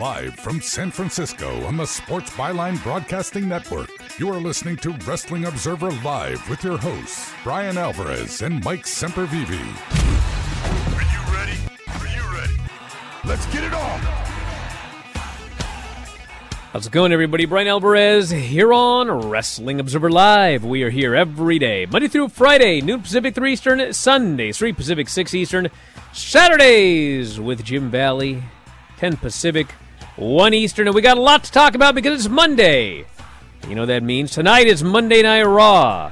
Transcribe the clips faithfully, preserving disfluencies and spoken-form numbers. Live from San Francisco on the Sports Byline Broadcasting Network, you are listening to Wrestling Observer Live with your hosts, Brian Alvarez and Mike Sempervive. Are you ready? Are you ready? Let's get it on! How's it going, everybody? Brian Alvarez here on Wrestling Observer Live. We are here every day, Monday through Friday, noon Pacific, three Eastern, Sundays, three Pacific, six Eastern, Saturdays with Jim Valley, ten Pacific, one Eastern, and we got a lot to talk about because it's Monday. You know what that means. Tonight is Monday Night Raw.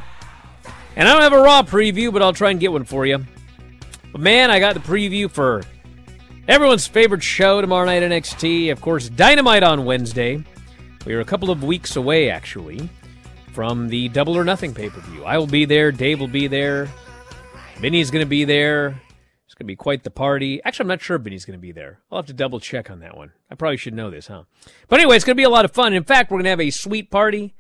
And I don't have a Raw preview, but I'll try and get one for you. But man, I got the preview for everyone's favorite show tomorrow night, N X T. Of course, Dynamite on Wednesday. We are a couple of weeks away, actually, from the Double or Nothing pay-per-view. I will be there. Dave will be there. Vinny's going to be there. It's going to be quite the party. Actually, I'm not sure if Vinny's going to be there. I'll have to double check on that one. I probably should know this, huh? But anyway, it's going to be a lot of fun. In fact, we're going to have a sweet party.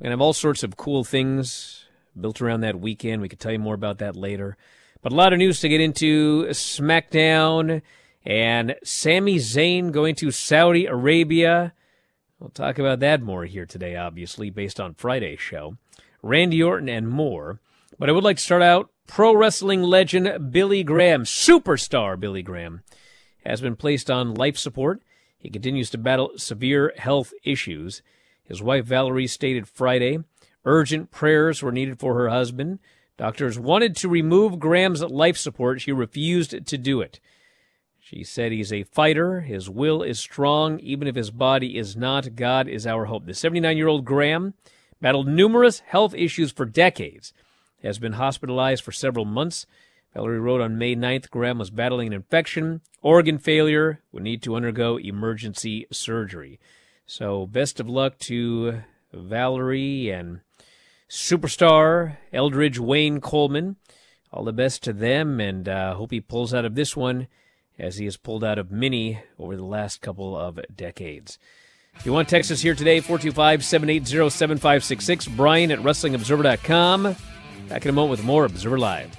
We're going to have all sorts of cool things built around that weekend. We could tell you more about that later. But a lot of news to get into. SmackDown and Sami Zayn going to Saudi Arabia. We'll talk about that more here today, obviously, based on Friday's show. Randy Orton and more. But I would like to start out. Pro wrestling legend Billy Graham, superstar Billy Graham, has been placed on life support. He continues to battle severe health issues. His wife, Valerie, stated Friday urgent prayers were needed for her husband. Doctors wanted to remove Graham's life support. She refused to do it. She said he's a fighter. His will is strong, even if his body is not. God is our hope. The seventy-nine-year-old Graham battled numerous health issues for decades. Has been hospitalized for several months. Valerie wrote on May ninth, Graham was battling an infection, organ failure, would need to undergo emergency surgery. So best of luck to Valerie and superstar Eldridge Wayne Coleman. All the best to them, and uh, hope he pulls out of this one as he has pulled out of many over the last couple of decades. If you want to text us here today, four two five, seven eight zero, seven five six six, Brian at wrestling observer dot com. Back in a moment with more Observer Live.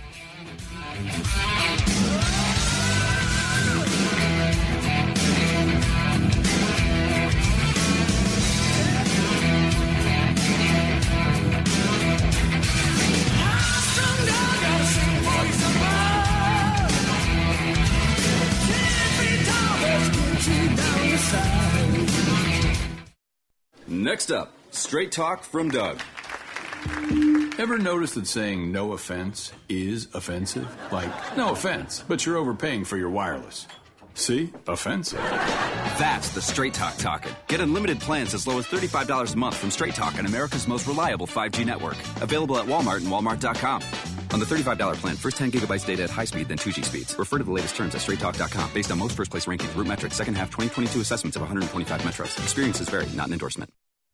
Next up, Straight Talk from Doug. Ever notice that saying no offense is offensive? Like, no offense, but you're overpaying for your wireless. See? Offensive. That's the Straight Talk talking. Get unlimited plans as low as thirty-five dollars a month from Straight Talk on America's most reliable five G network. Available at Walmart and Walmart dot com. On the thirty-five dollars plan, first ten gigabytes data at high speed, then two G speeds. Refer to the latest terms at straight talk dot com. Based on most first-place rankings, root metrics, second half twenty twenty-two assessments of one hundred twenty-five metros. Experiences vary, not an endorsement.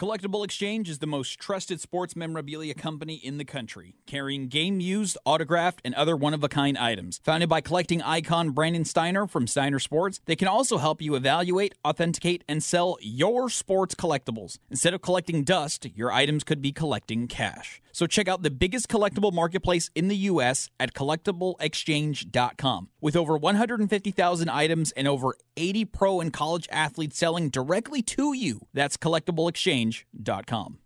Collectible Exchange is the most trusted sports memorabilia company in the country, carrying game-used, autographed, and other one-of-a-kind items. Founded by collecting icon Brandon Steiner from Steiner Sports, they can also help you evaluate, authenticate, and sell your sports collectibles. Instead of collecting dust, your items could be collecting cash. So check out the biggest collectible marketplace in the U S at collectible exchange dot com. With over one hundred fifty thousand items and over eighty pro and college athletes selling directly to you, that's collectible exchange dot com.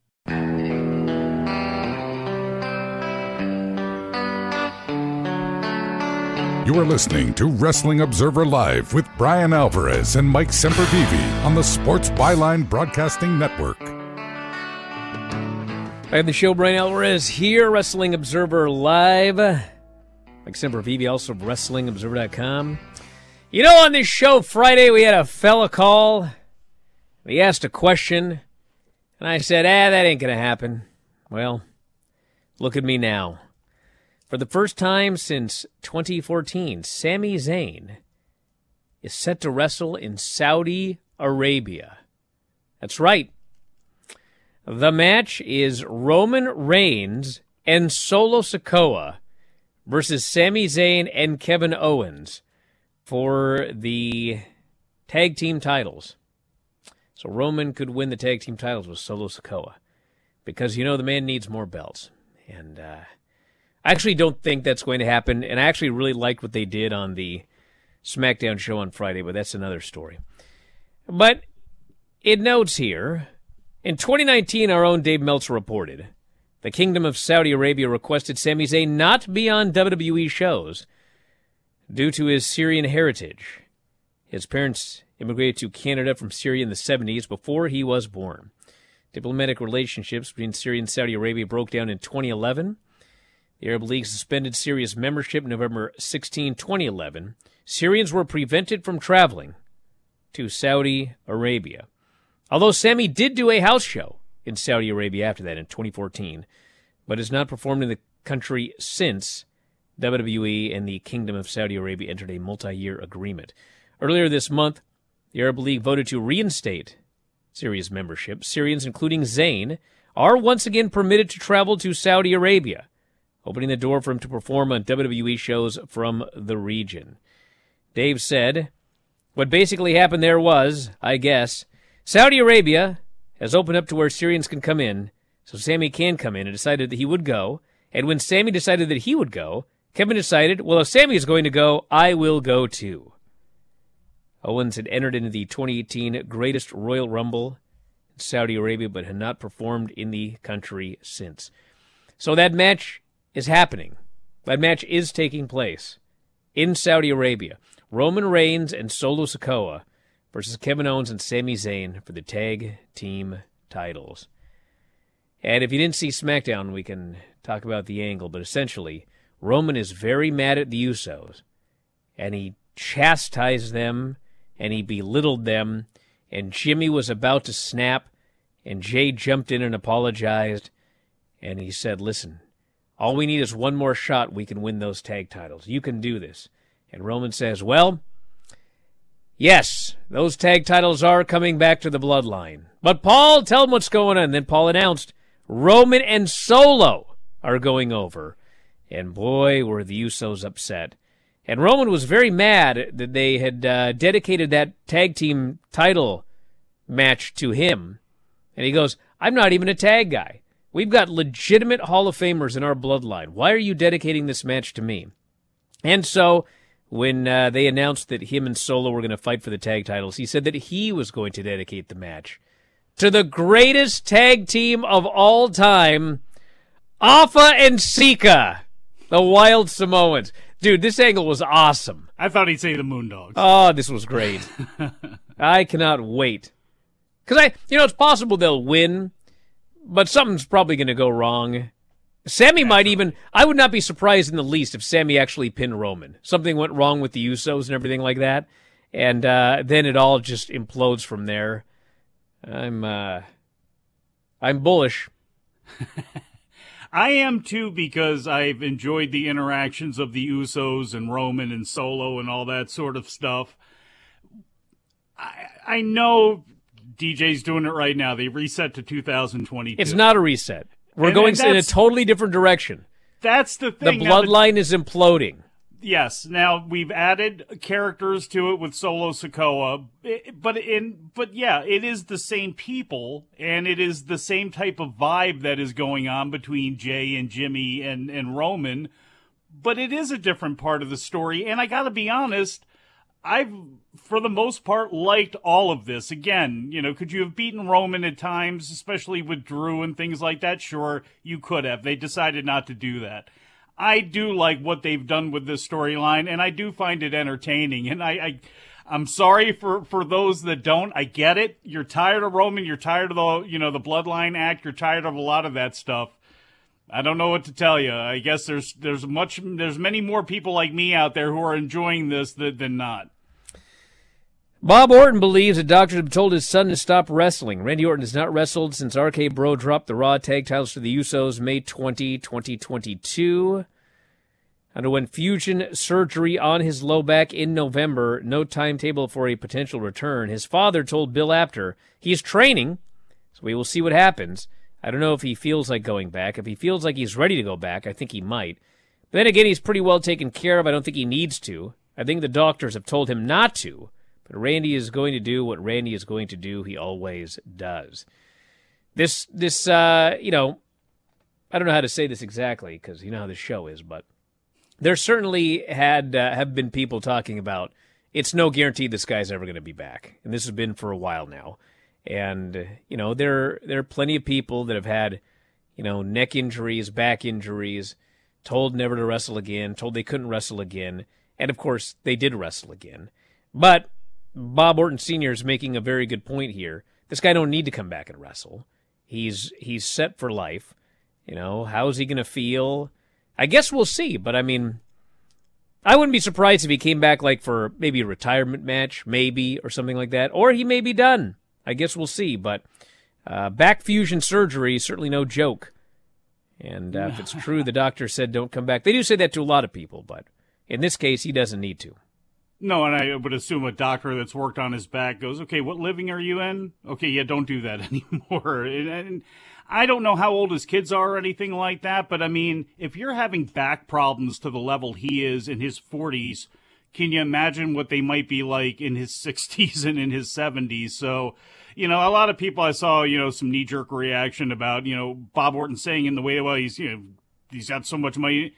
You are listening to Wrestling Observer Live with Brian Alvarez and Mike Sempervive on the Sports Byline Broadcasting Network. Back at the show, Brian Alvarez here, Wrestling Observer Live. Mike Sempervive, also of wrestling observer dot com. You know, on this show Friday, we had a fella call. He asked a question, and I said, ah, that ain't going to happen. Well, look at me now. For the first time since twenty fourteen, Sami Zayn is set to wrestle in Saudi Arabia. That's right. The match is Roman Reigns and Solo Sikoa versus Sami Zayn and Kevin Owens for the tag team titles. So Roman could win the tag team titles with Solo Sikoa because, you know, the man needs more belts. And uh, I actually don't think that's going to happen, and I actually really liked what they did on the SmackDown show on Friday, but that's another story. But it notes here, in twenty nineteen, our own Dave Meltzer reported the Kingdom of Saudi Arabia requested Sami Zayn not be on W W E shows due to his Syrian heritage. His parents immigrated to Canada from Syria in the seventies before he was born. Diplomatic relationships between Syria and Saudi Arabia broke down in twenty eleven. The Arab League suspended Syria's membership November sixteenth, twenty eleven. Syrians were prevented from traveling to Saudi Arabia. Although Sami did do a house show in Saudi Arabia after that in twenty fourteen, but has not performed in the country since W W E and the Kingdom of Saudi Arabia entered a multi-year agreement. Earlier this month, the Arab League voted to reinstate Syria's membership. Syrians, including Zayn, are once again permitted to travel to Saudi Arabia, opening the door for him to perform on W W E shows from the region. Dave said, what basically happened there was, I guess, Saudi Arabia has opened up to where Syrians can come in, so Sami can come in, and decided that he would go. And when Sami decided that he would go, Kevin decided, well, if Sami is going to go, I will go too. Owens had entered into the twenty eighteen Greatest Royal Rumble in Saudi Arabia, but had not performed in the country since. So that match is happening. That match is taking place in Saudi Arabia. Roman Reigns and Solo Sikoa versus Kevin Owens and Sami Zayn for the tag team titles. And if you didn't see SmackDown, we can talk about the angle, but essentially, Roman is very mad at the Usos, and he chastised them, and he belittled them, and Jimmy was about to snap, and Jay jumped in and apologized, and he said, listen, all we need is one more shot. We can win those tag titles. You can do this. And Roman says, well, yes, those tag titles are coming back to the bloodline. But Paul, tell them what's going on. And then Paul announced Roman and Solo are going over. And boy, were the Usos upset. And Roman was very mad that they had uh, dedicated that tag team title match to him. And he goes, I'm not even a tag guy. We've got legitimate Hall of Famers in our bloodline. Why are you dedicating this match to me? And so when uh, they announced that him and Solo were going to fight for the tag titles, he said that he was going to dedicate the match to the greatest tag team of all time, Alpha and Sika, the Wild Samoans. Dude, this angle was awesome. I thought he'd say the Moondogs. Oh, this was great. I cannot wait. Because, I, you know, it's possible they'll win. But something's probably going to go wrong. Sami Absolutely. might even... I would not be surprised in the least if Sami actually pinned Roman. Something went wrong with the Usos and everything like that. And uh, then it all just implodes from there. I'm uh, I'm bullish. I am too, because I've enjoyed the interactions of the Usos and Roman and Solo and all that sort of stuff. I, I know... D J's doing it right now. They reset to two thousand twenty-two. It's not a reset. We're and, going and in a totally different direction. That's the thing. The bloodline is imploding. Yes. Now, we've added characters to it with Solo Sikoa. But, in, but yeah, it is the same people, and it is the same type of vibe that is going on between Jay and Jimmy and, and Roman. But it is a different part of the story. And I got to be honest, I've, for the most part, liked all of this. Again, you know, could you have beaten Roman at times, especially with Drew and things like that? Sure, you could have. They decided not to do that. I do like what they've done with this storyline, and I do find it entertaining. And I, I, I'm sorry for, for those that don't. I get it. You're tired of Roman. You're tired of the, you know, the Bloodline Act. You're tired of a lot of that stuff. I don't know what to tell you. I guess there's there's much there's many more people like me out there who are enjoying this than, than not. Bob Orton believes that doctors have told his son to stop wrestling. Randy Orton has not wrestled since R K Bro dropped the Raw tag titles to the Usos May twentieth, twenty twenty-two. Underwent fusion surgery on his low back in November. No timetable for a potential return. His father told Bill Apter he's training, so we will see what happens. I don't know if he feels like going back. If he feels like he's ready to go back, I think he might. But then again, he's pretty well taken care of. I don't think he needs to. I think the doctors have told him not to. But Randy is going to do what Randy is going to do. He always does. This, this, uh, you know, I don't know how to say this exactly because you know how this show is, but there certainly had uh, have been people talking about it's no guarantee this guy's ever going to be back, and this has been for a while now. And you know, there there are plenty of people that have had, you know, neck injuries, back injuries, told never to wrestle again, told they couldn't wrestle again, and of course they did wrestle again, but. Bob Orton Senior is making a very good point here. This guy don't need to come back and wrestle. He's he's set for life. You know, how's he going to feel? I guess we'll see, but I mean, I wouldn't be surprised if he came back like for maybe a retirement match, maybe, or something like that, or he may be done. I guess we'll see, but uh, back fusion surgery is certainly no joke. And uh, if it's true, the doctor said don't come back. They do say that to a lot of people, but in this case, he doesn't need to. No, and I would assume a doctor that's worked on his back goes, okay, what living are you in? Okay, yeah, don't do that anymore. And, and I don't know how old his kids are or anything like that, but, I mean, if you're having back problems to the level he is in his forties, can you imagine what they might be like in his sixties and in his seventies? So, you know, a lot of people I saw, you know, some knee-jerk reaction about, you know, Bob Orton saying in the way, well, he's, you know, he's got so much money.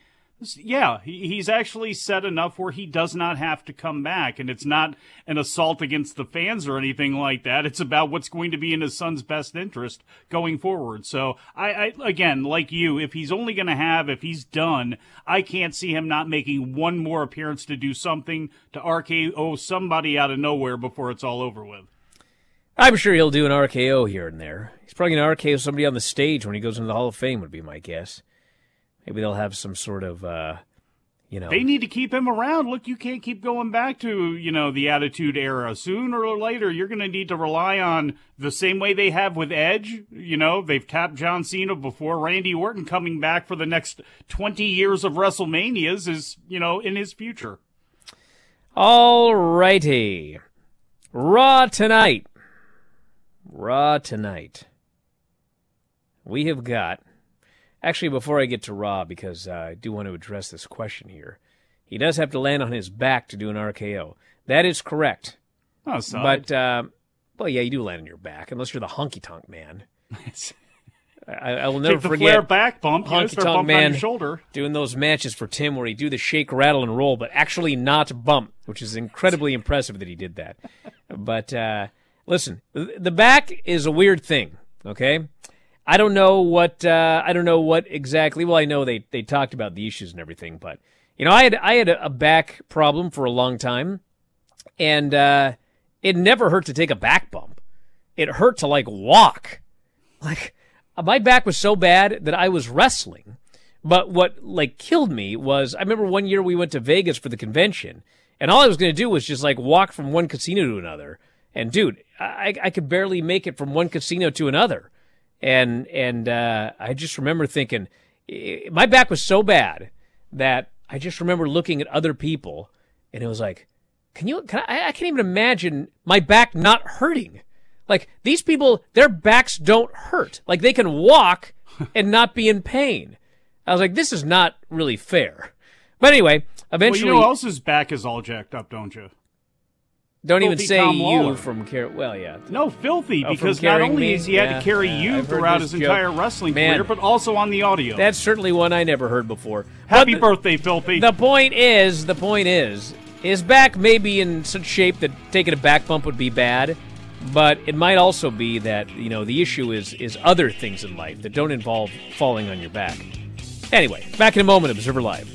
Yeah, he's actually said enough where he does not have to come back, and it's not an assault against the fans or anything like that. It's about what's going to be in his son's best interest going forward. So, I, I again, like you, if he's only going to have, if he's done, I can't see him not making one more appearance to do something, to R K O somebody out of nowhere before it's all over with. I'm sure he'll do an R K O here and there. He's probably going to R K O somebody on the stage when he goes into the Hall of Fame, would be my guess. Maybe they'll have some sort of, uh, You know, they need to keep him around. Look, you can't keep going back to, you know, the Attitude Era. Sooner or later, you're going to need to rely on the same way they have with Edge. You know, they've tapped John Cena before. Randy Orton coming back for the next twenty years of WrestleManias is, you know, in his future. All righty. Raw tonight. Raw tonight. We have got... Actually, before I get to Raw, because uh, I do want to address this question here, he does have to land on his back to do an R K O. That is correct. Oh, sorry. But, uh, well, yeah, you do land on your back, unless you're the Honky Tonk Man. I, I will never Take the forget flare back bump, Honky Tonk Man shoulder. Doing those matches for Tim where he do the shake, rattle, and roll, but actually not bump, which is incredibly impressive that he did that. But uh, listen, the back is a weird thing, okay? I don't know what uh, I don't know what exactly. Well, I know they, they talked about the issues and everything, but you know, I had I had a back problem for a long time, and uh, it never hurt to take a back bump. It hurt to like walk. Like my back was so bad that I was wrestling. But what like killed me was I remember one year we went to Vegas for the convention, and all I was going to do was just like walk from one casino to another. And dude, I I could barely make it from one casino to another. And and uh, I just remember thinking, it, my back was so bad that I just remember looking at other people, and it was like, can you? Can I, I can't even imagine my back not hurting. Like these people, their backs don't hurt. Like they can walk and not be in pain. I was like, this is not really fair. But anyway, eventually, well, you know who else's back is all jacked up, don't you? Don't filthy even say Tom you Waller. From car- well, yeah. No, filthy oh, because not only me, has he had yeah, to carry yeah, you I've throughout his joke. entire wrestling Man, career, but also on the audio. That's certainly one I never heard before. Happy the, birthday, Filthy. The point is, the point is, his back may be in such shape that taking a back bump would be bad, but it might also be that you know the issue is is other things in life that don't involve falling on your back. Anyway, back in a moment, Observer Live.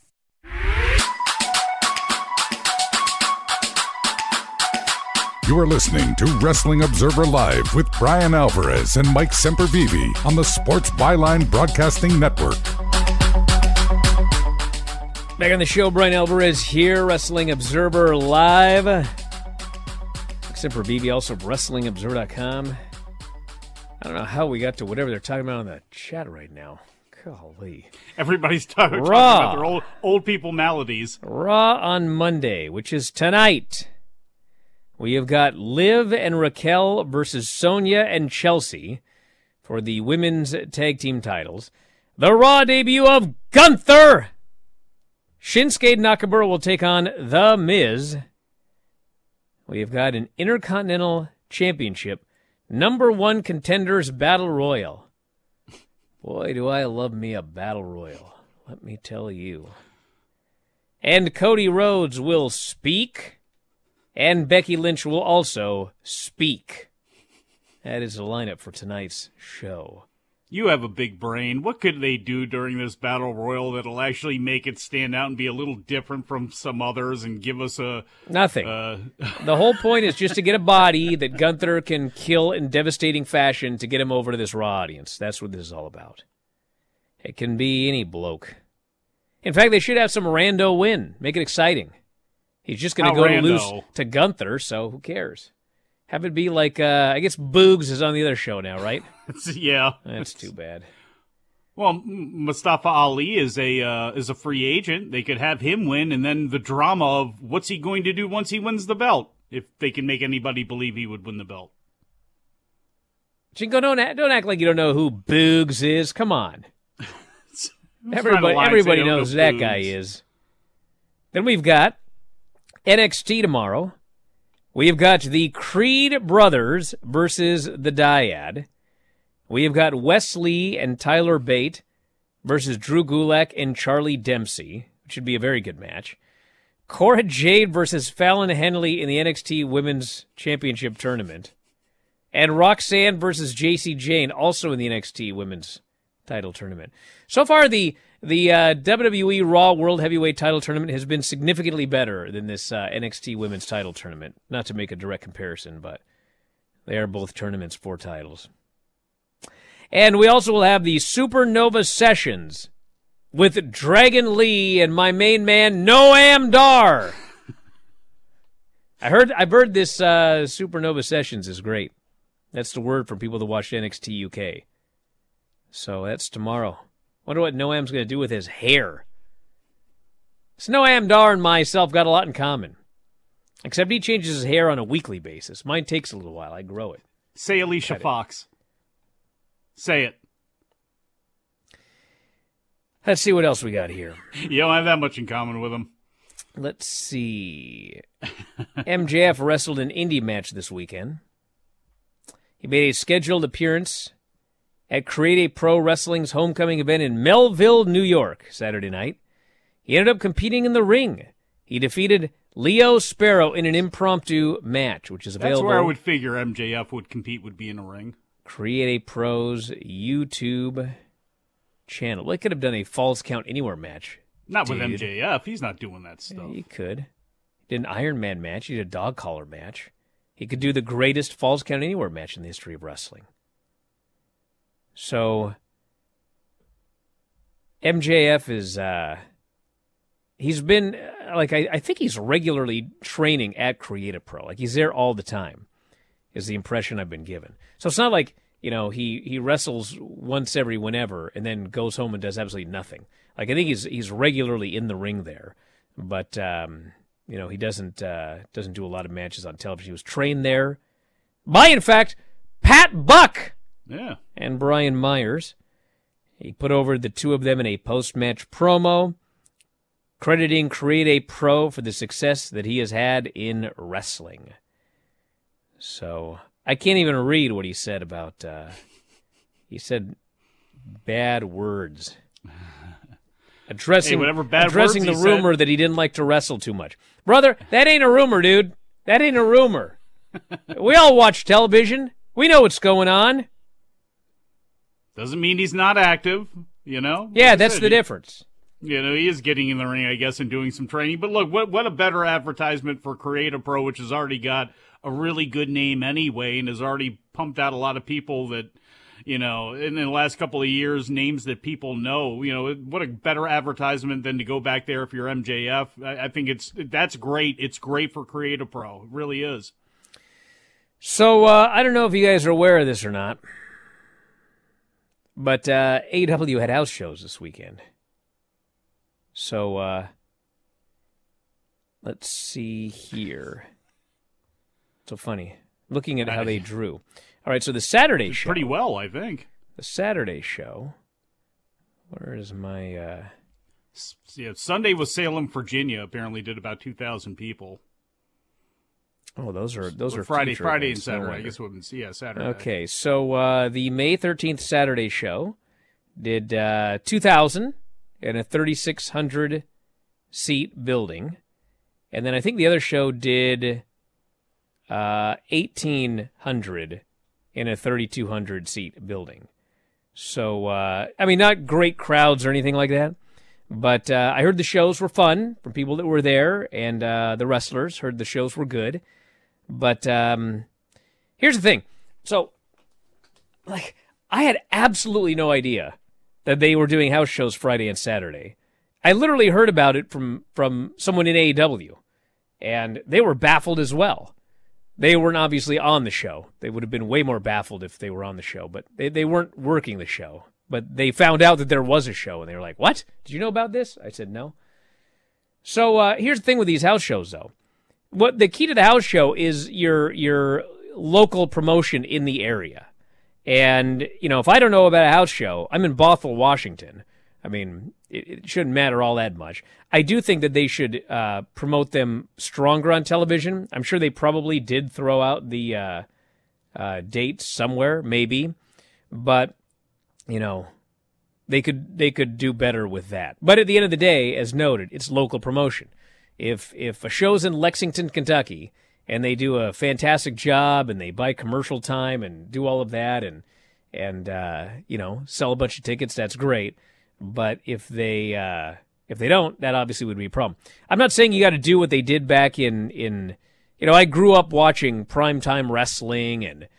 You are listening to Wrestling Observer Live with Brian Alvarez and Mike Sempervive on the Sports Byline Broadcasting Network. Back on the show, Brian Alvarez here, Wrestling Observer Live. Mike Sempervive, also wrestling observer dot com. I don't know how we got to whatever they're talking about in the chat right now. Golly. Everybody's talk- talking about their old, old people maladies. Raw on Monday, which is tonight. We have got Liv and Raquel versus Sonya and Chelsea for the women's tag team titles. The Raw debut of Gunther. Shinsuke Nakamura will take on The Miz. We have got an Intercontinental Championship number one contenders battle royal. Boy, do I love me a battle royal. Let me tell you. And Cody Rhodes will speak. And Becky Lynch will also speak. That is the lineup for tonight's show. You have a big brain. What could they do during this battle royal that'll actually make it stand out and be a little different from some others and give us a... Nothing. Uh... The whole point is just to get a body that Gunther can kill in devastating fashion to get him over to this Raw audience. That's what this is all about. It can be any bloke. In fact, they should have some rando win. Make it exciting. He's just going to go rando. Lose to Gunther, so who cares? Have it be like, uh, I guess Boogs is on the other show now, right? Yeah. That's too bad. Well, Mustafa Ali is a uh, is a free agent. They could have him win, and then the drama of what's he going to do once he wins the belt, if they can make anybody believe he would win the belt. Chingo, don't act, don't act like you don't know who Boogs is. Come on. everybody everybody knows who that Boogs. guy is. Then we've got N X T tomorrow. We've got the Creed Brothers versus the Dyad. We've got Wesley and Tyler Bate versus Drew Gulak and Charlie Dempsey, which should be a very good match. Cora Jade versus Fallon Henley in the N X T Women's Championship Tournament. And Roxanne versus J C Jane, also in the N X T Women's Title Tournament. So far, the The uh, W W E Raw World Heavyweight Title Tournament has been significantly better than this uh, N X T Women's Title Tournament. Not to make a direct comparison, but they are both tournaments for titles. And we also will have the Supernova Sessions with Dragon Lee and my main man Noam Dar. I heard. I've heard this uh, Supernova Sessions is great. That's the word from people that watch N X T U K. So that's tomorrow. Wonder what Noam's going to do with his hair. So Noam Dar and myself got a lot in common. Except he changes his hair on a weekly basis. Mine takes a little while. I grow it. Say Alicia Fox. It. Say it. Let's see what else we got here. You don't have that much in common with him. Let's see. M J F wrestled an indie match this weekend. He made a scheduled appearance at Create a Pro Wrestling's homecoming event in Melville, New York, Saturday night. He ended up competing in the ring. He defeated Leo Sparrow in an impromptu match, which is available. That's where I would figure M J F would compete, would be in a ring. Create a Pro's YouTube channel. They could have done a Falls Count Anywhere match. Not dude. With M J F. He's not doing that stuff. He could. He did an Iron Man match. He did a dog collar match. He could do the greatest Falls Count Anywhere match in the history of wrestling. So, M J F is, uh, he's been, like, I, I think he's regularly training at Create a Pro. Like, he's there all the time, is the impression I've been given. So it's not like, you know, he, he wrestles once every whenever and then goes home and does absolutely nothing. Like, I think he's he's regularly in the ring there. But, um, you know, he doesn't uh, doesn't do a lot of matches on television. He was trained there by, in fact, Pat Buck. Yeah. And Brian Myers. He put over the two of them in a post-match promo. crediting Create a Pro for the success that he has had in wrestling. So I can't even read what he said about, uh, he said bad words. Addressing, hey, whatever bad addressing words the rumor said. That he didn't like to wrestle too much. Brother, that ain't a rumor, dude. That ain't a rumor. We all watch television. We know what's going on. Doesn't mean he's not active, you know? Like yeah, that's said, the he, difference. You know, he is getting in the ring, I guess, and doing some training. But look, what what a better advertisement for Create a Pro, which has already got a really good name anyway and has already pumped out a lot of people that, you know, in the last couple of years, names that people know. You know, what a better advertisement than to go back there if you're M J F. I, I think it's that's great. It's great for Create a Pro. It really is. So uh, I don't know if you guys are aware of this or not, but uh, A E W had house shows this weekend. So uh, let's see here. So funny. Looking at how they drew. All right, so the Saturday show. Pretty well, I think. The Saturday show. Where is my... Uh... Yeah, Sunday was Salem, Virginia. Apparently did about two thousand people. Oh, those are those or are Friday, Friday events, and Saturday. No I guess we'll see. Yeah, Saturday. Okay, so uh, the May thirteenth Saturday show did uh, two thousand in a thirty-six hundred seat building, and then I think the other show did uh, eighteen hundred in a thirty-two hundred seat building. So uh, I mean, not great crowds or anything like that. But uh, I heard the shows were fun from people that were there, and uh, the wrestlers heard the shows were good. But um, here's the thing. So, like, I had absolutely no idea that they were doing house shows Friday and Saturday. I literally heard about it from, from someone in A E W, and they were baffled as well. They weren't obviously on the show. They would have been way more baffled if they were on the show, but they, they weren't working the show. But they found out that there was a show, and they were like, what? Did you know about this? I said, no. So uh, here's the thing with these house shows, though. What the key to the house show is your your local promotion in the area. And, you know, if I don't know about a house show, I'm in Bothell, Washington. I mean, it, it shouldn't matter all that much. I do think that they should uh, promote them stronger on television. I'm sure they probably did throw out the uh, uh, dates somewhere, maybe. But... You know, they could they could do better with that. But at the end of the day, as noted, it's local promotion. If if a show's in Lexington, Kentucky, and they do a fantastic job and they buy commercial time and do all of that and and uh, you know, sell a bunch of tickets, that's great. But if they uh, if they don't, that obviously would be a problem. I'm not saying you got to do what they did back in in you know, I grew up watching primetime wrestling and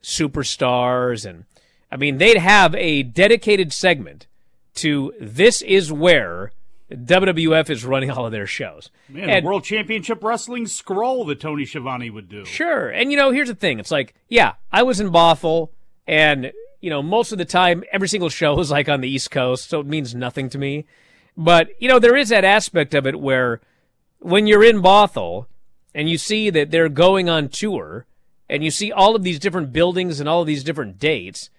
Superstars, and I mean, they'd have a dedicated segment to this is where W W F is running all of their shows. Man, and, the World Championship Wrestling scroll that Tony Schiavone would do. Sure. And, you know, here's the thing. It's like, yeah, I was in Bothell, and, you know, most of the time, every single show is, like, on the East Coast, so it means nothing to me. But, you know, there is that aspect of it where when you're in Bothell and you see that they're going on tour and you see all of these different buildings and all of these different dates,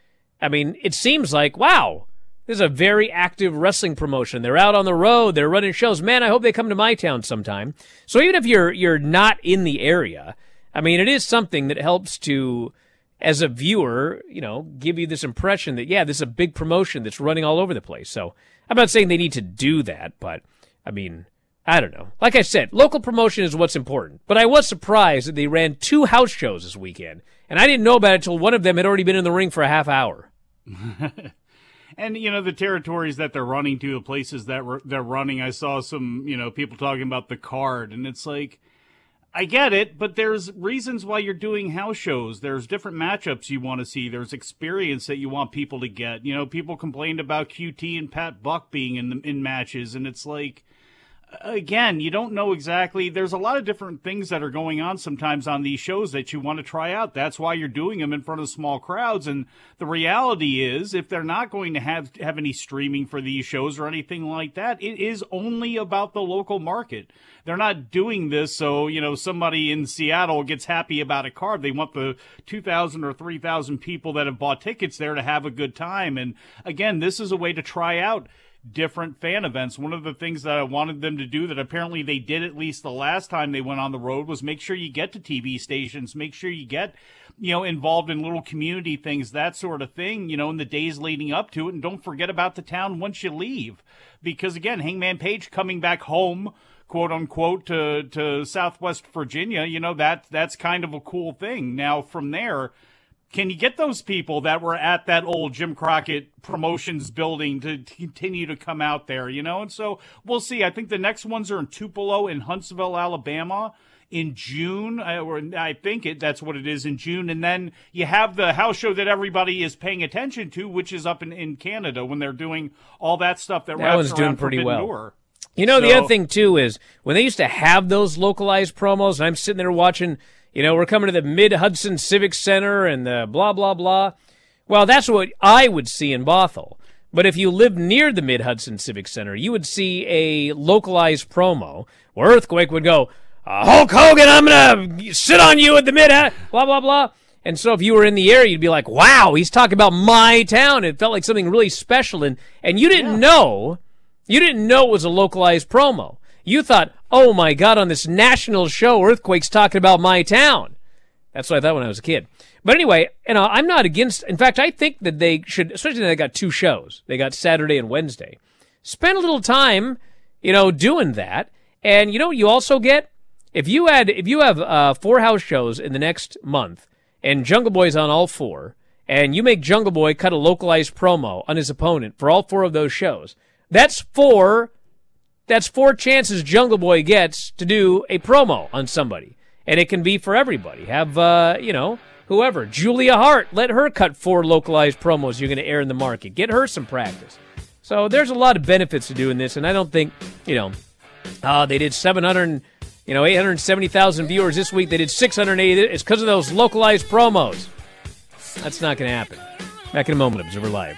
I mean, it seems like, wow, this is a very active wrestling promotion. They're out on the road. They're running shows. Man, I hope they come to my town sometime. So even if you're you're not in the area, I mean, it is something that helps to, as a viewer, you know, give you this impression that, yeah, this is a big promotion that's running all over the place. So I'm not saying they need to do that, but, I mean, I don't know. Like I said, local promotion is what's important. But I was surprised that they ran two house shows this weekend, and I didn't know about it until one of them had already been in the ring for a half hour. And, you know, the territories that they're running to, the places that re- they're running, I saw some, you know, people talking about the card, and it's like, I get it, but there's reasons why you're doing house shows. There's different matchups you want to see. There's experience that you want people to get. You know, people complained about Q T and Pat Buck being in the, in matches, and it's like, again, you don't know exactly. There's a lot of different things that are going on sometimes on these shows that you want to try out. That's why you're doing them in front of small crowds. And the reality is, if they're not going to have, have any streaming for these shows or anything like that, it is only about the local market. They're not doing this so, you know, somebody in Seattle gets happy about a card. They want the two thousand or three thousand people that have bought tickets there to have a good time. And again, this is a way to try out different fan events. One of the things that I wanted them to do that apparently they did at least the last time they went on the road was make sure you get to T V stations, make sure you get, you know, involved in little community things, that sort of thing, you know, in the days leading up to it. And don't forget about the town once you leave. Because, again, Hangman Page coming back home, quote unquote, to, to Southwest Virginia, you know, that that's kind of a cool thing. Now, from there, can you get those people that were at that old Jim Crockett Promotions building to continue to come out there, you know? And so we'll see. I think the next ones are in Tupelo in Huntsville, Alabama in June. I, or I think it that's what it is, in June. And then you have the house show that everybody is paying attention to, which is up in, in Canada when they're doing all that stuff. That, that one's doing pretty well. Door. You know, so, the other thing, too, is when they used to have those localized promos, and I'm sitting there watching, you know, we're coming to the Mid-Hudson Civic Center and the blah, blah, blah. Well, that's what I would see in Bothell. But if you lived near the Mid-Hudson Civic Center, you would see a localized promo where Earthquake would go, uh, Hulk Hogan, I'm going to sit on you at the Mid-Hudson, blah, blah, blah. And so if you were in the area, you'd be like, wow, he's talking about my town. It felt like something really special. And, and you didn't yeah. know... You didn't know it was a localized promo. You thought, oh, my God, on this national show, Earthquake's talking about my town. That's what I thought when I was a kid. But anyway, you know, I'm not against – in fact, I think that they should – especially they got two shows. They got Saturday and Wednesday. Spend a little time, you know, doing that. And you know what you also get? If you had – if you have uh, four house shows in the next month and Jungle Boy's on all four and you make Jungle Boy cut a localized promo on his opponent for all four of those shows – That's four that's four chances Jungle Boy gets to do a promo on somebody. And it can be for everybody. Have, uh, you know, whoever. Julia Hart, let her cut four localized promos you're going to air in the market. Get her some practice. So there's a lot of benefits to doing this. And I don't think, you know, uh, they did seven hundred, you know, eight hundred seventy thousand viewers this week. They did six hundred eighty. It's because of those localized promos. That's not going to happen. Back in a moment, Observer Live.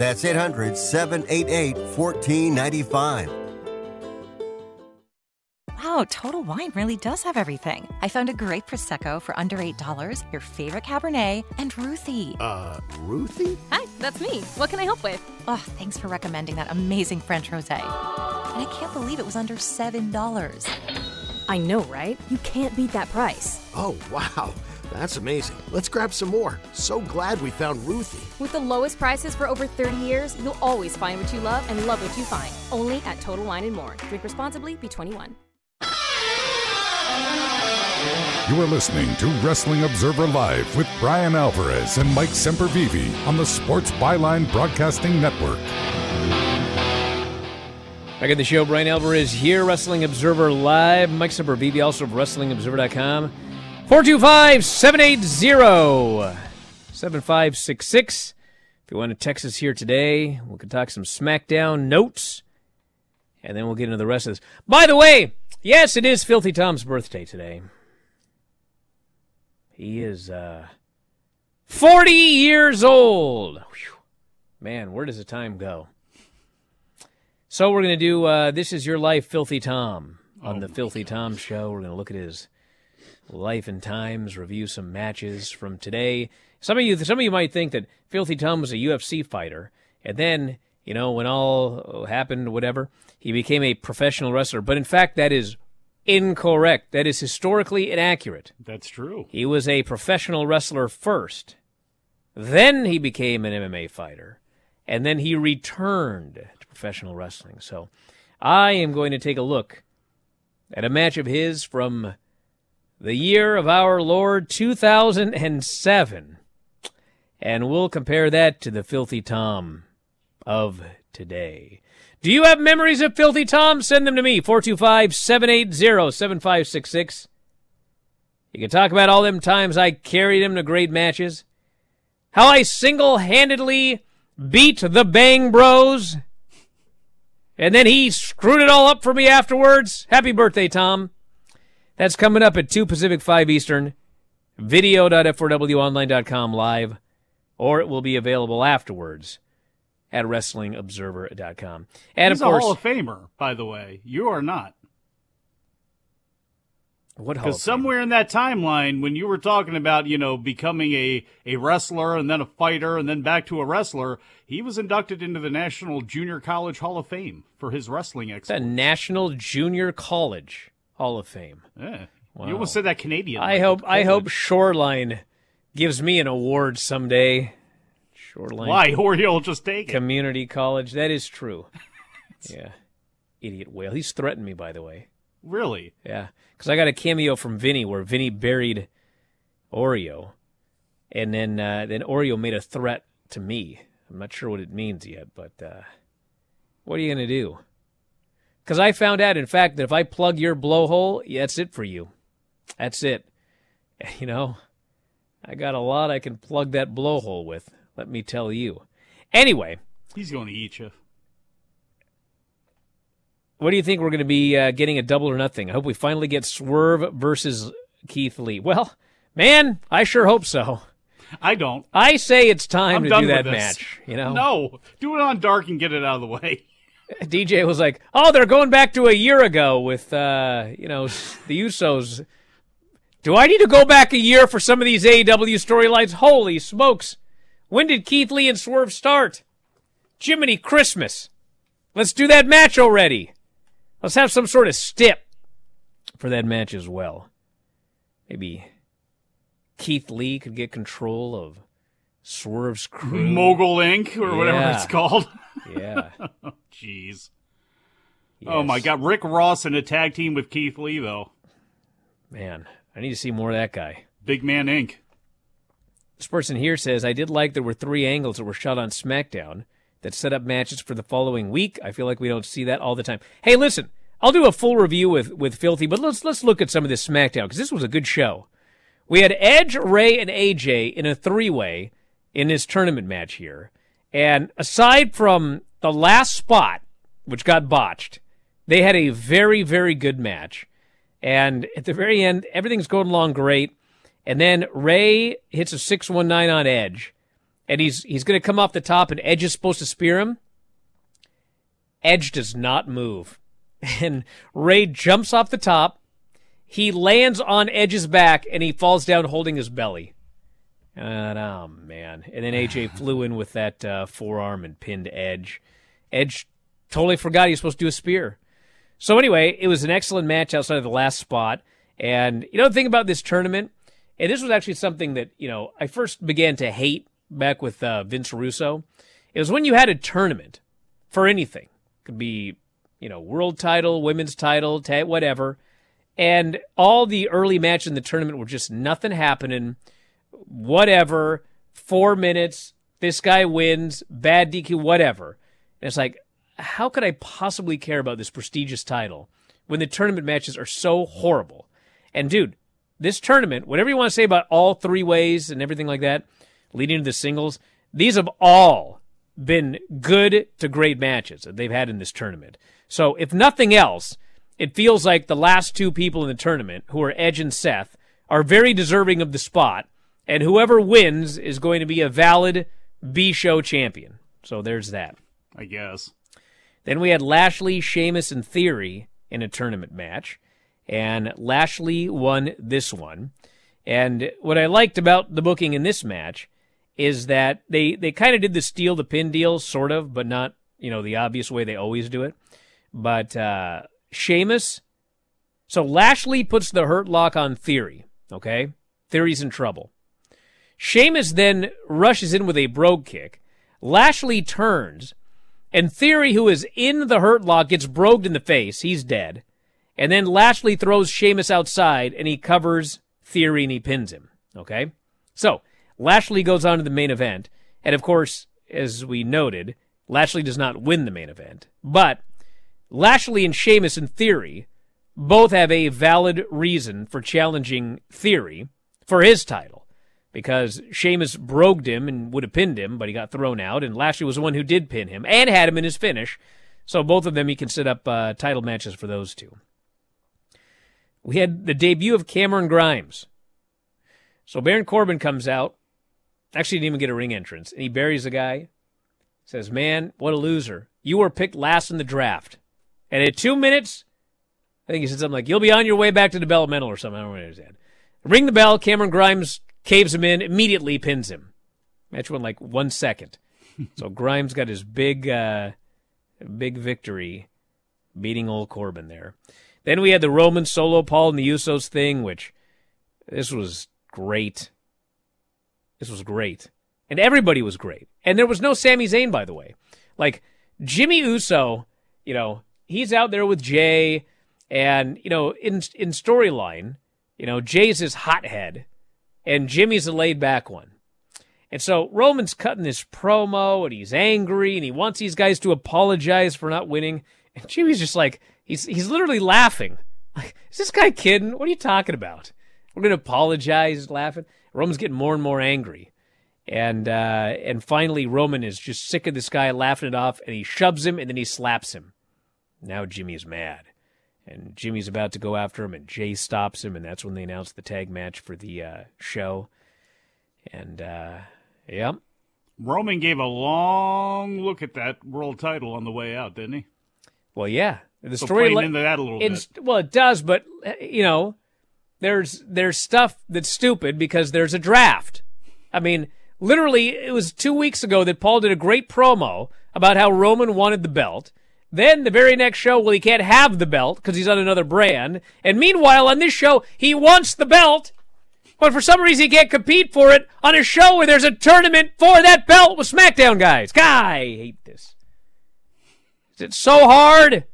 That's eight hundred seven eight eight one four nine five. Wow, Total Wine really does have everything. I found a great Prosecco for under eight dollars, your favorite Cabernet, and Ruthie. Uh, Ruthie? Hi, that's me. What can I help with? Oh, thanks for recommending that amazing French rosé. And I can't believe it was under seven dollars. I know, right? You can't beat that price. Oh, wow. That's amazing. Let's grab some more. So glad we found Ruthie. With the lowest prices for over thirty years, you'll always find what you love and love what you find. Only at Total Wine and More. Drink responsibly. Be twenty-one. You are listening to Wrestling Observer Live with Brian Alvarez and Mike Sempervive on the Sports Byline Broadcasting Network. Back at the show, Brian Alvarez here, Wrestling Observer Live. Mike Sempervive, also of wrestling observer dot com. four two five, seven eight zero, seven five six six. If you want to text us here today, we can talk some SmackDown notes, and then we'll get into the rest of this. By the way, yes, it is Filthy Tom's birthday today. He is uh, forty years old. Whew. Man, where does the time go? So we're going to do uh, This Is Your Life, Filthy Tom, on oh the Filthy gosh. Tom Show. We're going to look at his life and times, review some matches from today. Some of you some of you might think that Filthy Tom was a U F C fighter, and then, you know, when all happened, whatever, he became a professional wrestler. But in fact, that is incorrect. That is historically inaccurate. That's true. He was a professional wrestler first. Then he became an M M A fighter. And then he returned to professional wrestling. So I am going to take a look at a match of his from the year of our Lord, two thousand seven. And we'll compare that to the Filthy Tom of today. Do you have memories of Filthy Tom? Send them to me, four two five, seven eight zero, seven five six six. You can talk about all them times I carried him to great matches. How I single-handedly beat the Bang Bros. And then he screwed it all up for me afterwards. Happy birthday, Tom. That's coming up at two Pacific, five Eastern, video dot f four w online dot com live, or it will be available afterwards at wrestling observer dot com. And He's of course, a Hall of Famer, by the way. You are not. What Hall of Famer? Because somewhere in that timeline, when you were talking about, you know, becoming a, a wrestler and then a fighter and then back to a wrestler, he was inducted into the National Junior College Hall of Fame for his wrestling exploits. The National Junior College Hall of Fame. Yeah. Wow. You almost said that Canadian. I hope I hope Shoreline gives me an award someday. Shoreline. Why? Or he'll just take it. Community college. That is true. Yeah. Idiot whale. He's threatened me, by the way. Really? Yeah. Because I got a cameo from Vinny where Vinny buried Oreo. And then uh, then Oreo made a threat to me. I'm not sure what it means yet, but uh, what are you going to do? Because I found out, in fact, that if I plug your blowhole, yeah, that's it for you. That's it. You know, I got a lot I can plug that blowhole with, let me tell you. Anyway. He's going to eat you. What do you think we're going to be uh, getting a double or nothing? I hope we finally get Swerve versus Keith Lee. Well, man, I sure hope so. I don't. I say it's time I'm to do that match. You know? No. Do it on Dark and get it out of the way. D J was like, oh, they're going back to a year ago with, uh, you know, the Usos. Do I need to go back a year for some of these A E W storylines? Holy smokes. When did Keith Lee and Swerve start? Jiminy Christmas. Let's do that match already. Let's have some sort of stip for that match as well. Maybe Keith Lee could get control of Swerve's crew. Mogul Incorporated or yeah. whatever it's called. Yeah. Oh, jeez. Yes. Oh, my God. Rick Ross in a tag team with Keith Lee, though. Man, I need to see more of that guy. Big Man Incorporated. This person here says, I did like there were three angles that were shot on SmackDown that set up matches for the following week. I feel like we don't see that all the time. Hey, listen, I'll do a full review with, with Filthy, but let's let's look at some of this SmackDown, because this was a good show. We had Edge, Ray, and A J in a three-way in this tournament match here. And aside from the last spot, which got botched, they had a very, very good match. And at the very end, everything's going along great. And then Ray hits a six one nine on Edge. And he's he's going to come off the top, and Edge is supposed to spear him. Edge does not move. and Ray jumps off the top. He lands on Edge's back, and he falls down holding his belly. And, oh, man. And then A J flew in with that uh, forearm and pinned Edge. Edge totally forgot he was supposed to do a spear. So, anyway, it was an excellent match outside of the last spot. And, you know, the thing about this tournament, and this was actually something that, you know, I first began to hate back with uh, Vince Russo. It was when you had a tournament for anything. It could be, you know, world title, women's title, ta- whatever. And all the early matches in the tournament were just nothing happening. Whatever. Four minutes. This guy wins. Bad D Q. Whatever. And it's like, how could I possibly care about this prestigious title when the tournament matches are so horrible? And, dude, this tournament, whatever you want to say about all three ways and everything like that, leading to the singles, these have all been good to great matches that they've had in this tournament. So, if nothing else, it feels like the last two people in the tournament, who are Edge and Seth, are very deserving of the spot, and whoever wins is going to be a valid B-show champion. So there's that. I guess. Then we had Lashley, Sheamus, and Theory in a tournament match, and Lashley won this one. And what I liked about the booking in this match is that they, they kind of did the steal the pin deal, sort of, but not, you know, the obvious way they always do it. But, uh... Sheamus, so Lashley puts the hurt lock on Theory, okay? Theory's in trouble. Sheamus then rushes in with a brogue kick. Lashley turns, and Theory, who is in the hurt lock, gets brogued in the face. He's dead. And then Lashley throws Sheamus outside, and he covers Theory, and he pins him, okay? So, Lashley goes on to the main event, and of course, as we noted, Lashley does not win the main event, but Lashley and Sheamus, in Theory, both have a valid reason for challenging Theory for his title, because Sheamus brogued him and would have pinned him, but he got thrown out, and Lashley was the one who did pin him and had him in his finish, so both of them he can set up uh, title matches for those two. We had the debut of Cameron Grimes. So Baron Corbin comes out, actually didn't even get a ring entrance, and he buries the guy, says, man, what a loser. You were picked last in the draft. And at two minutes, I think he said something like, you'll be on your way back to developmental or something. I don't know what he said. Ring the bell. Cameron Grimes caves him in, immediately pins him. Match went like one second. So Grimes got his big uh, big victory, beating old Corbin there. Then we had the Roman, Solo, Paul, and the Usos thing, which this was great. This was great. And everybody was great. And there was no Sami Zayn, by the way. Like, Jimmy Uso, you know, he's out there with Jay, and, you know, in in storyline, you know, Jay's his hothead, and Jimmy's the laid-back one. And so Roman's cutting this promo, and he's angry, and he wants these guys to apologize for not winning. And Jimmy's just like, he's he's literally laughing. Like, is this guy kidding? What are you talking about? We're going to apologize, laughing. Roman's getting more and more angry. And uh, and finally, Roman is just sick of this guy, laughing it off, and he shoves him, and then he slaps him. Now Jimmy's mad, and Jimmy's about to go after him, and Jay stops him, and that's when they announce the tag match for the uh, show. And, uh, yeah. Roman gave a long look at that world title on the way out, didn't he? Well, yeah. The so story playing li- into that a little bit. Well, it does, but, you know, there's there's stuff that's stupid because there's a draft. I mean, literally, it was two weeks ago that Paul did a great promo about how Roman wanted the belt. Then the very next show, well, he can't have the belt because he's on another brand. And meanwhile, on this show, he wants the belt, but for some reason he can't compete for it on a show where there's a tournament for that belt with SmackDown guys. God, I hate this. Is it so hard?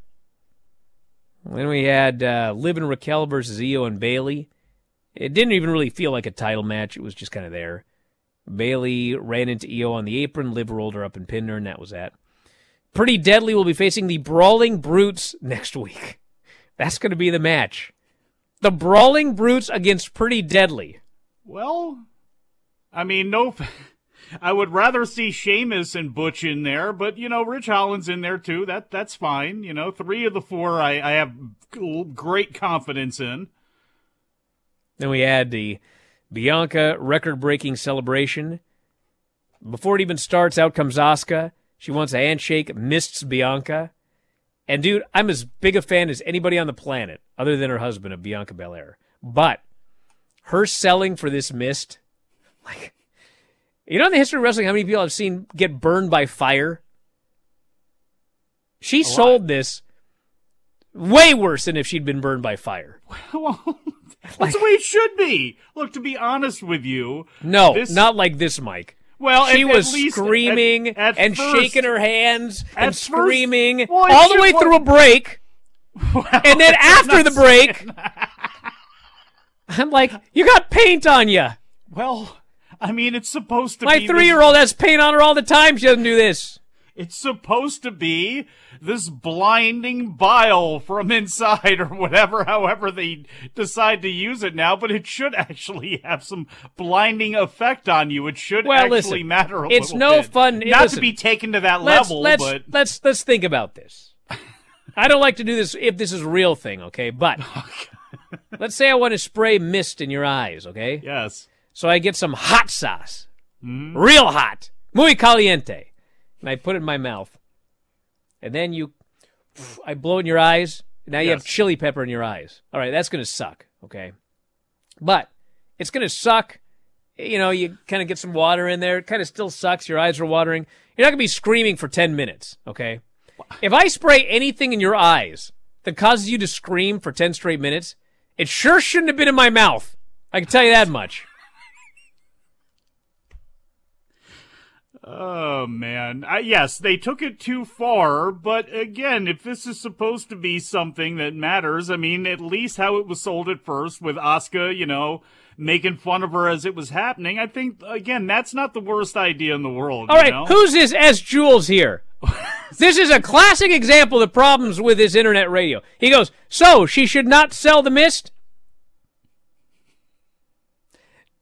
Then we had uh, Liv and Raquel versus Io and Bayley. It didn't even really feel like a title match. It was just kind of there. Bayley ran into Io on the apron. Liv rolled her up and pinned her, and that was that. Pretty Deadly will be facing the Brawling Brutes next week. That's going to be the match. The Brawling Brutes against Pretty Deadly. Well, I mean, no, I would rather see Sheamus and Butch in there, but, you know, Rich Holland's in there, too. That That's fine. You know, three of the four I, I have great confidence in. Then we had the Bianca record-breaking celebration. Before it even starts, out comes Asuka. She wants a handshake, mists Bianca. And, dude, I'm as big a fan as anybody on the planet other than her husband of Bianca Belair. But her selling for this mist, like, you know in the history of wrestling how many people I've seen get burned by fire? She sold this way worse than if she'd been burned by fire. Well, that's like, the way it should be. Look, to be honest with you. No, this... not like this, Mike. Well, she at, was at least screaming at, at and first, shaking her hands and screaming first, well, all the way was... through a break. Well, and then after the break, I'm like, you got paint on you. Well, I mean, it's supposed to My be. My three-year-old this... has paint on her all the time. She doesn't do this. It's supposed to be this blinding bile from inside or whatever, however they decide to use it now, but it should actually have some blinding effect on you. It should well, actually listen, matter a it's little no bit. It's no fun. Not listen, to be taken to that let's, level, let's, but... Let's, let's think about this. I don't like to do this if this is a real thing, okay? But let's say I want to spray mist in your eyes, okay? Yes. So I get some hot sauce. Mm. Real hot. Muy caliente. And I put it in my mouth. And then you, I blow in your eyes. Now you yes. have chili pepper in your eyes. All right, that's going to suck, okay? But it's going to suck. You know, you kind of get some water in there. It kind of still sucks. Your eyes are watering. You're not going to be screaming for ten minutes, okay? If I spray anything in your eyes that causes you to scream for ten straight minutes, it sure shouldn't have been in my mouth. I can tell you that much. Oh, man. I, yes, they took it too far, but again, if this is supposed to be something that matters, I mean, at least how it was sold at first with Asuka, you know, making fun of her as it was happening, I think, again, that's not the worst idea in the world. All you right, know? Who's this S. Jules here? This is a classic example of the problems with his internet radio. He goes, so, she should not sell the mist?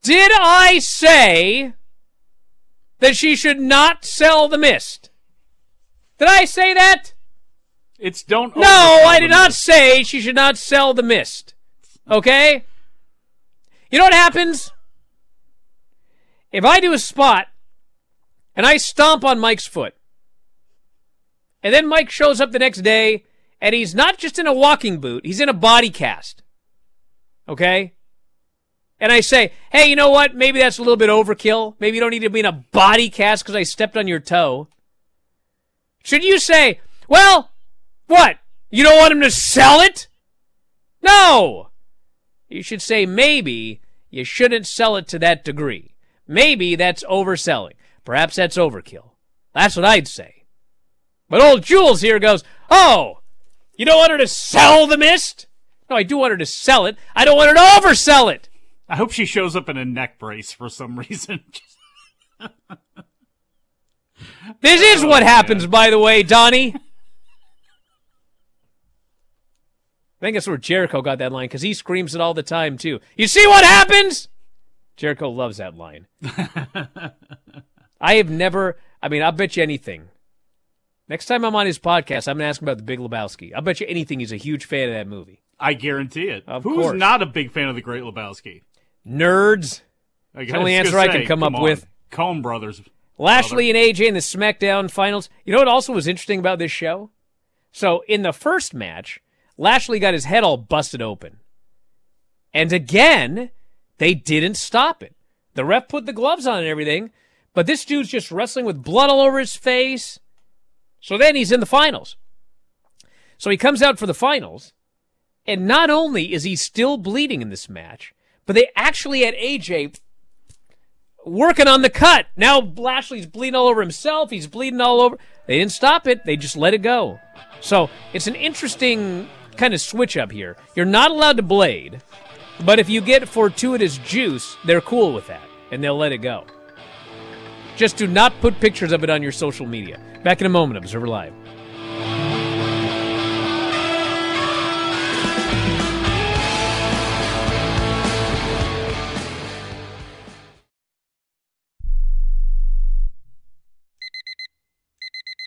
Did I say... that she should not sell the mist. Did I say that? It's don't. No, I did not say she should not sell the mist. Okay? You know what happens? If I do a spot and I stomp on Mike's foot, and then Mike shows up the next day and he's not just in a walking boot, he's in a body cast. Okay? And I say, hey, you know what? Maybe that's a little bit overkill. Maybe you don't need to be in a body cast because I stepped on your toe. Should you say, well, what? You don't want him to sell it? No. You should say maybe you shouldn't sell it to that degree. Maybe that's overselling. Perhaps that's overkill. That's what I'd say. But old Jules here goes, oh, you don't want her to sell the mist? No, I do want her to sell it. I don't want her to oversell it. I hope she shows up in a neck brace for some reason. This is oh, what happens, man. By the way, Donnie. I think that's where Jericho got that line, because he screams it all the time, too. You see what happens? Jericho loves that line. I have never, I mean, I'll bet you anything. Next time I'm on his podcast, I'm going to ask him about The Big Lebowski. I'll bet you anything he's a huge fan of that movie. I guarantee it. Of Who's course. Not a big fan of The Great Lebowski? Nerds. That's the only answer say, I can come, come up on. With. Coen Brothers. Lashley brother. And A J in the SmackDown finals. You know what also was interesting about this show? So in the first match, Lashley got his head all busted open. And again, they didn't stop it. The ref put the gloves on and everything, but this dude's just wrestling with blood all over his face. So then he's in the finals. So he comes out for the finals, and not only is he still bleeding in this match, but they actually had A J working on the cut. Now Lashley's bleeding all over himself. He's bleeding all over. They didn't stop it. They just let it go. So it's an interesting kind of switch up here. You're not allowed to blade, but if you get fortuitous juice, they're cool with that, and they'll let it go. Just do not put pictures of it on your social media. Back in a moment, Observer Live.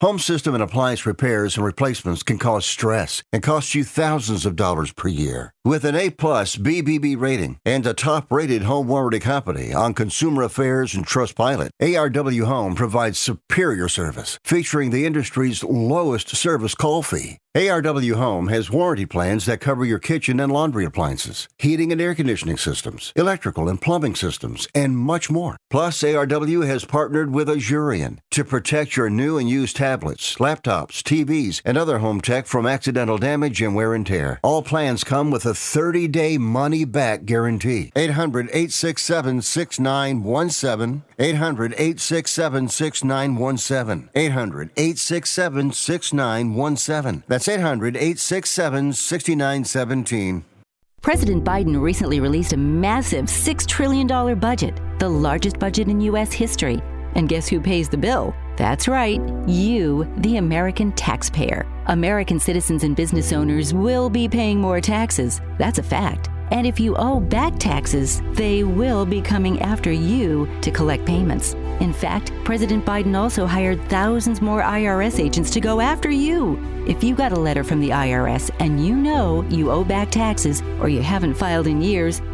Home system and appliance repairs and replacements can cause stress and cost you thousands of dollars per year. With an A-plus B B B rating and a top-rated home warranty company on Consumer Affairs and Trustpilot, A R W Home provides superior service, featuring the industry's lowest service call fee. A R W Home has warranty plans that cover your kitchen and laundry appliances, heating and air conditioning systems, electrical and plumbing systems, and much more. Plus, A R W has partnered with Azurian to protect your new and used tablets, laptops, T Vs, and other home tech from accidental damage and wear and tear. All plans come with a thirty-day money-back guarantee. eight hundred, eight six seven, six nine one seven. eight hundred, eight six seven, six nine one seven. eight hundred, eight six seven, six nine one seven. That's eight hundred, eight six seven, six nine one seven. President Biden recently released a massive six trillion dollars budget, the largest budget in U S history. And guess who pays the bill? That's right, you, the American taxpayer. American citizens and business owners will be paying more taxes. That's a fact. And if you owe back taxes, they will be coming after you to collect payments. In fact, President Biden also hired thousands more I R S agents to go after you. If you got a letter from the I R S and you know you owe back taxes or you haven't filed in years,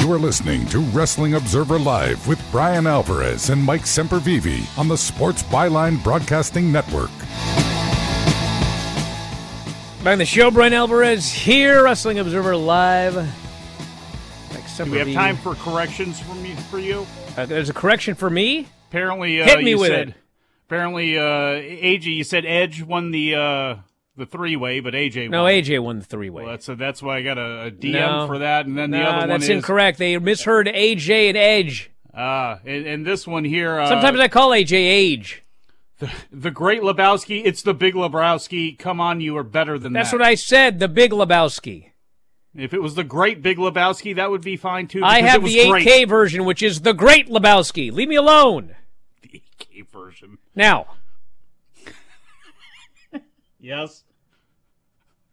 You are listening to Wrestling Observer Live with Brian Alvarez and Mike Sempervive on the Sports Byline Broadcasting Network. Back on the show, Brian Alvarez here, Wrestling Observer Live. Do we have time for corrections from you, for you? Uh, there's a correction for me? Apparently, uh, Hit me you with said, it. Apparently, uh, A J, you said Edge won the... Uh... The three-way, but A J won. No, A J won the three-way. Well, that's a, that's why I got a, a D M no, for that, and then the no, other one that's is... that's incorrect. They misheard A J and Edge. Ah, uh, and, and this one here... Uh, Sometimes I call A J Age. The, the Great Lebowski, it's the Big Lebowski. Come on, you are better than that's that. That's what I said, the Big Lebowski. If it was the Great Big Lebowski, that would be fine, too. I have the eight K great. version, which is the Great Lebowski. Leave me alone. The eight K version. Now... Yes.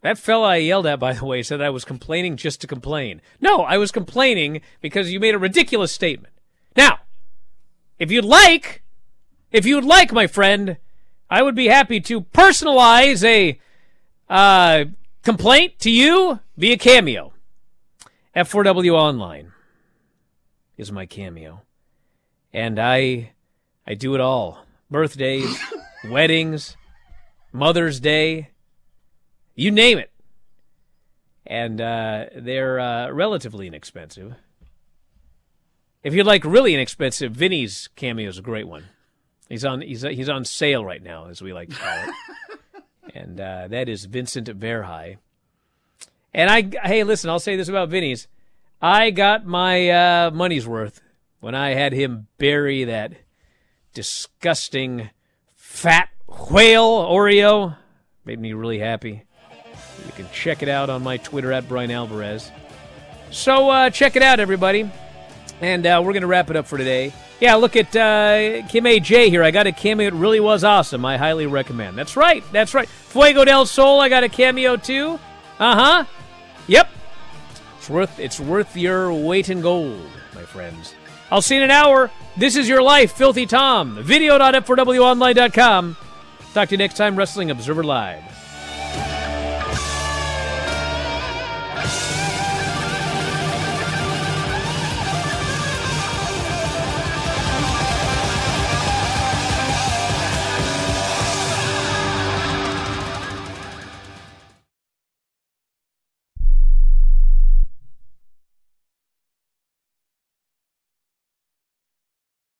That fella I yelled at, by the way, said I was complaining just to complain. No, I was complaining because you made a ridiculous statement. Now, if you'd like, if you'd like, my friend, I would be happy to personalize a uh, complaint to you via Cameo. F four W Online is my Cameo. And I, I do it all. Birthdays, weddings, Mother's Day, you name it. And uh, they're uh, relatively inexpensive. If you'd like really inexpensive, Vinny's Cameo is a great one. He's on he's he's on sale right now, as we like to call it. And uh, that is Vincent Verhey. And I hey, listen, I'll say this about Vinny's. I got my uh, money's worth when I had him bury that disgusting fat whale Oreo. Made me really happy. You can check it out on my Twitter at Brian Alvarez. So uh, check it out, everybody. And uh, we're going to wrap it up for today. Yeah, look at uh, Kim A J here. I got a cameo. It really was awesome. I highly recommend. That's right. That's right. Fuego del Sol, I got a cameo too. Uh-huh. Yep. It's worth, it's worth your weight in gold, my friends. I'll see you in an hour. This is your life, Filthy Tom. video dot f four w online dot com. Talk to you next time, Wrestling Observer Live.